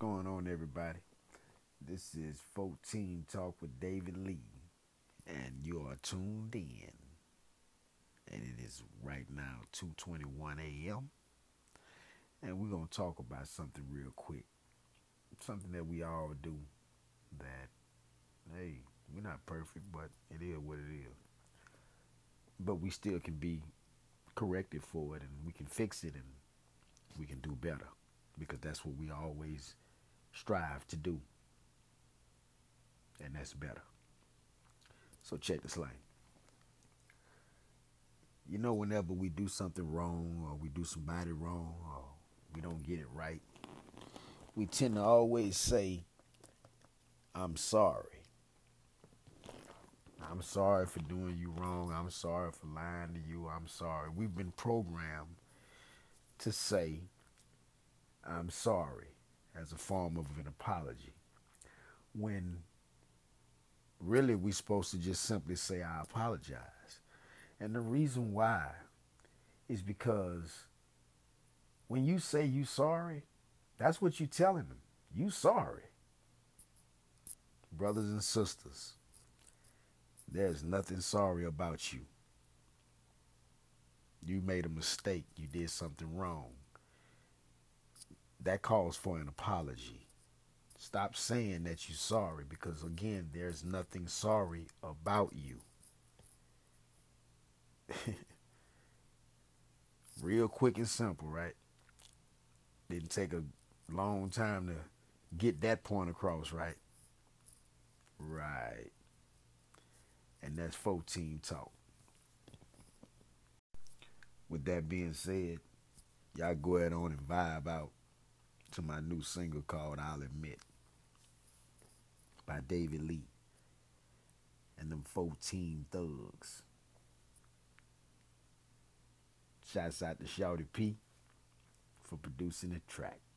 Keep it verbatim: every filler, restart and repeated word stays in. going on, everybody? This is fourteen Talk with David Lee, and you are tuned in. And it is right now two twenty-one a.m. and we're going to talk about something real quick. Something that we all do that, hey, we're not perfect, but it is what it is. But we still can be corrected for it, and we can fix it, and we can do better, because that's what we always strive to do, and that's better. So check this line. You know, whenever we do something wrong, or we do somebody wrong, or we don't get it right, we tend to always say, I'm sorry. I'm sorry for doing you wrong. I'm sorry for lying to you. I'm sorry. We've been programmed to say I'm sorry as a form of an apology, when really we're supposed to just simply say I apologize. And the reason why is because when you say you sorry, that's what you're telling them. You sorry. Brothers and sisters, there's nothing sorry about you. You made a mistake. You did something wrong. That calls for an apology. Stop saying that you're sorry, because, again, there's nothing sorry about you. Real quick and simple, right? Didn't take a long time to get that point across, right? Right. And that's fourteen Talk. With that being said, y'all go ahead on and vibe out to my new single called I'll Admit by David Lee and them fourteen thugs. Shouts out to Shouty P for producing the track.